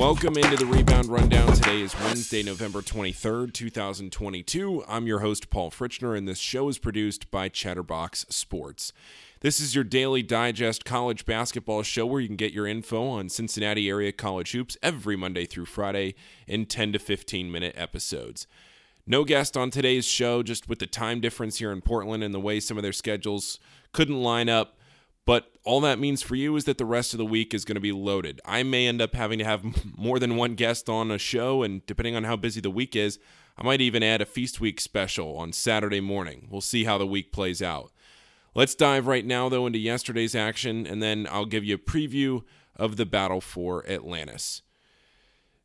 Welcome into the Rebound Rundown. Today is Wednesday, November 23rd, 2022. I'm your host, Paul Fritchner, and this show is produced by Chatterbox Sports. This is your daily digest college basketball show where you can get your info on Cincinnati area college hoops every Monday through Friday in 10 to 15 minute episodes. No guest on today's show, just with the time difference here in Portland and the way some of their schedules couldn't line up. But all that means for you is that the rest of the week is going to be loaded. I may end up having to have more than one guest on a show, and depending on how busy the week is, I might even add a Feast Week special on Saturday morning. We'll see how the week plays out. Let's dive right now, though, into yesterday's action, and then I'll give you a preview of the Battle 4 Atlantis.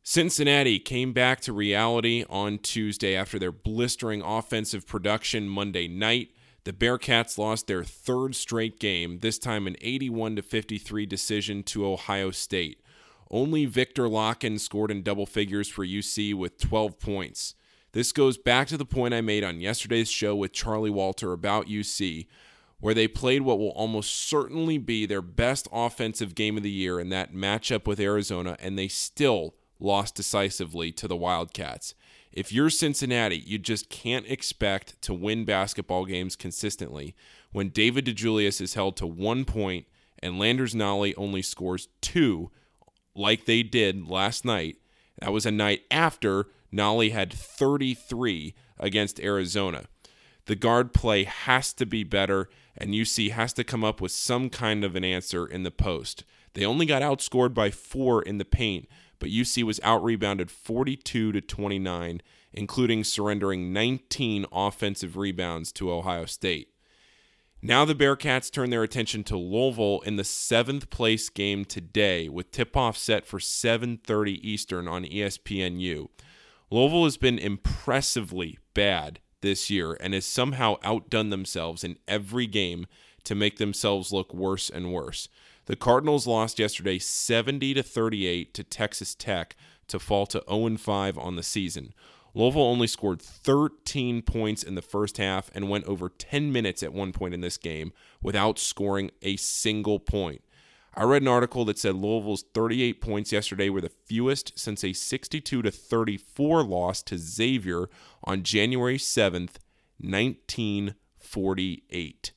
Cincinnati came back to reality on Tuesday after their blistering offensive production Monday night. The Bearcats lost their third straight game, this time an 81-53 decision to Ohio State. Only Victor Locken scored in double figures for UC with 12 points. This goes back to the point I made on yesterday's show with Charlie Walter about UC, where they played what will almost certainly be their best offensive game of the year in that matchup with Arizona, and they still lost decisively to the Wildcats. If you're Cincinnati, you just can't expect to win basketball games consistently when David DeJulius is held to 1 point and Landers Nolley only scores two like they did last night. That was a night after Nolley had 33 against Arizona. The guard play has to be better, and UC has to come up with some kind of an answer in the post. They only got outscored by 4 in the paint, but UC was out-rebounded 42-29, including surrendering 19 offensive rebounds to Ohio State. Now the Bearcats turn their attention to Louisville in the 7th place game today, with tip-off set for 7:30 Eastern on ESPNU. Louisville has been impressively bad this year and has somehow outdone themselves in every game to make themselves look worse and worse. The Cardinals lost yesterday 70-38 to Texas Tech to fall to 0-5 on the season. Louisville only scored 13 points in the first half and went over 10 minutes at one point in this game without scoring a single point. I read an article that said Louisville's 38 points yesterday were the fewest since a 62-34 loss to Xavier on January 7th, 1948.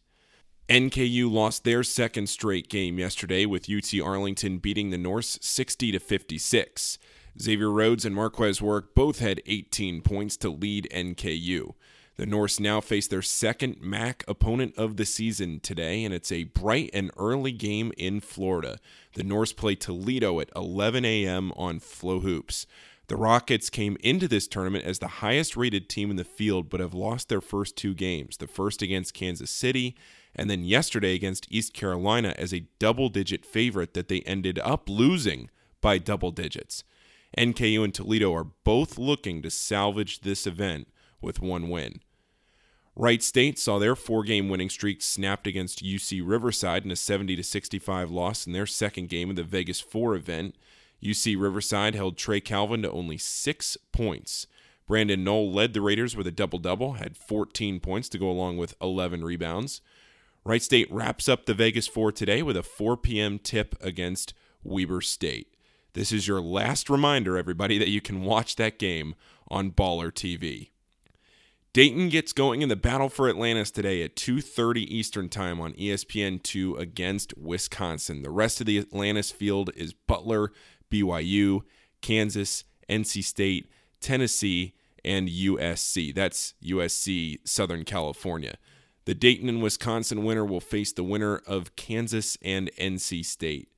NKU lost their second straight game yesterday, with UT Arlington beating the Norse 60-56. Xavier Rhodes and Marquez Work both had 18 points to lead NKU. The Norse now face their second MAC opponent of the season today, and it's a bright and early game in Florida. The Norse play Toledo at 11 a.m. on Flo Hoops. The Rockets came into this tournament as the highest-rated team in the field, but have lost their first two games, the first against Kansas City, and then yesterday against East Carolina as a double-digit favorite that they ended up losing by double digits. NKU and Toledo are both looking to salvage this event with one win. Wright State saw their 4-game winning streak snapped against UC Riverside in a 70-65 loss in their second game of the Vegas 4 event. UC Riverside held Trey Calvin to only 6 points. Brandon Knoll led the Raiders with a double-double, had 14 points to go along with 11 rebounds. Wright State wraps up the Vegas 4 today with a 4 p.m. tip against Weber State. This is your last reminder, everybody, that you can watch that game on Baller TV. Dayton gets going in the Battle for Atlantis today at 2:30 Eastern Time on ESPN2 against Wisconsin. The rest of the Atlantis field is Butler, BYU, Kansas, NC State, Tennessee, and USC. That's USC, Southern California. The Dayton and Wisconsin winner will face the winner of Kansas and NC State.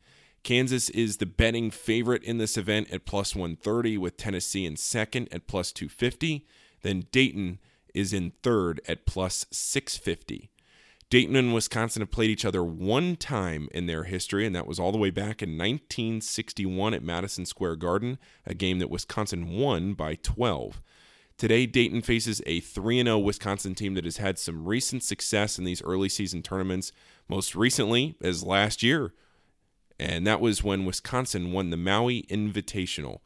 Kansas is the betting favorite in this event at plus 130, with Tennessee in second at plus 250. Then Dayton is in third at plus 650. Dayton and Wisconsin have played each other one time in their history, and that was all the way back in 1961 at Madison Square Garden, a game that Wisconsin won by 12. Today, Dayton faces a 3-0 Wisconsin team that has had some recent success in these early season tournaments, most recently as last year, and that was when Wisconsin won the Maui Invitational.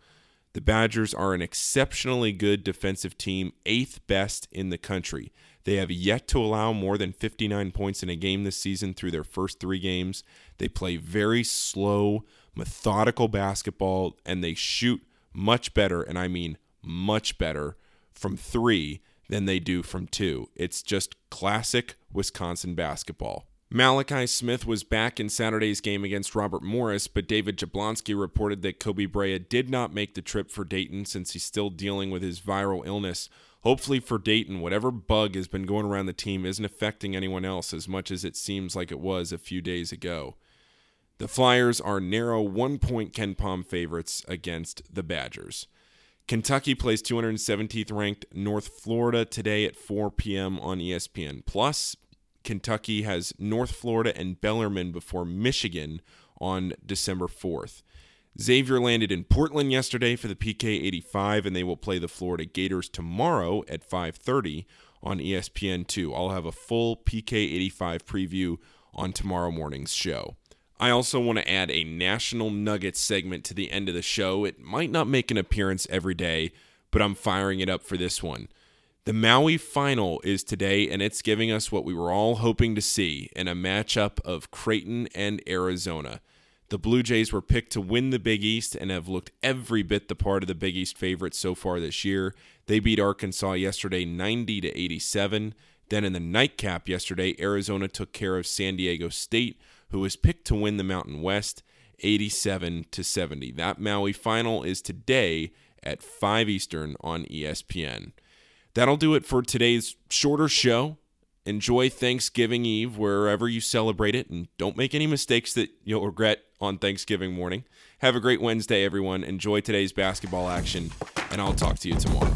The Badgers are an exceptionally good defensive team, 8th best in the country. They have yet to allow more than 59 points in a game this season through their first 3 games. They play very slow, methodical basketball, and they shoot much better, and I mean much better, from three than they do from two. It's just classic Wisconsin basketball. Malachi Smith was back in Saturday's game against Robert Morris, but David Jablonski reported that Kobe Brea did not make the trip for Dayton since he's still dealing with his viral illness. Hopefully for Dayton, whatever bug has been going around the team isn't affecting anyone else as much as it seems like it was a few days ago. The Flyers are narrow 1-point Ken Pom favorites against the Badgers. Kentucky plays 217th ranked North Florida today at 4 p.m. on ESPN+. Kentucky has North Florida and Bellarmine before Michigan on December 4th. Xavier landed in Portland yesterday for the PK-85, and they will play the Florida Gators tomorrow at 5:30 on ESPN2. I'll have a full PK-85 preview on tomorrow morning's show. I also want to add a National Nuggets segment to the end of the show. It might not make an appearance every day, but I'm firing it up for this one. The Maui final is today, and it's giving us what we were all hoping to see in a matchup of Creighton and Arizona. The Blue Jays were picked to win the Big East and have looked every bit the part of the Big East favorites so far this year. They beat Arkansas yesterday 90-87. Then in the nightcap yesterday, Arizona took care of San Diego State, who was picked to win the Mountain West 87-70. That Maui final is today at 5 Eastern on ESPN. That'll do it for today's shorter show. Enjoy Thanksgiving Eve wherever you celebrate it, and don't make any mistakes that you'll regret on Thanksgiving morning. Have a great Wednesday, everyone. Enjoy today's basketball action, and I'll talk to you tomorrow.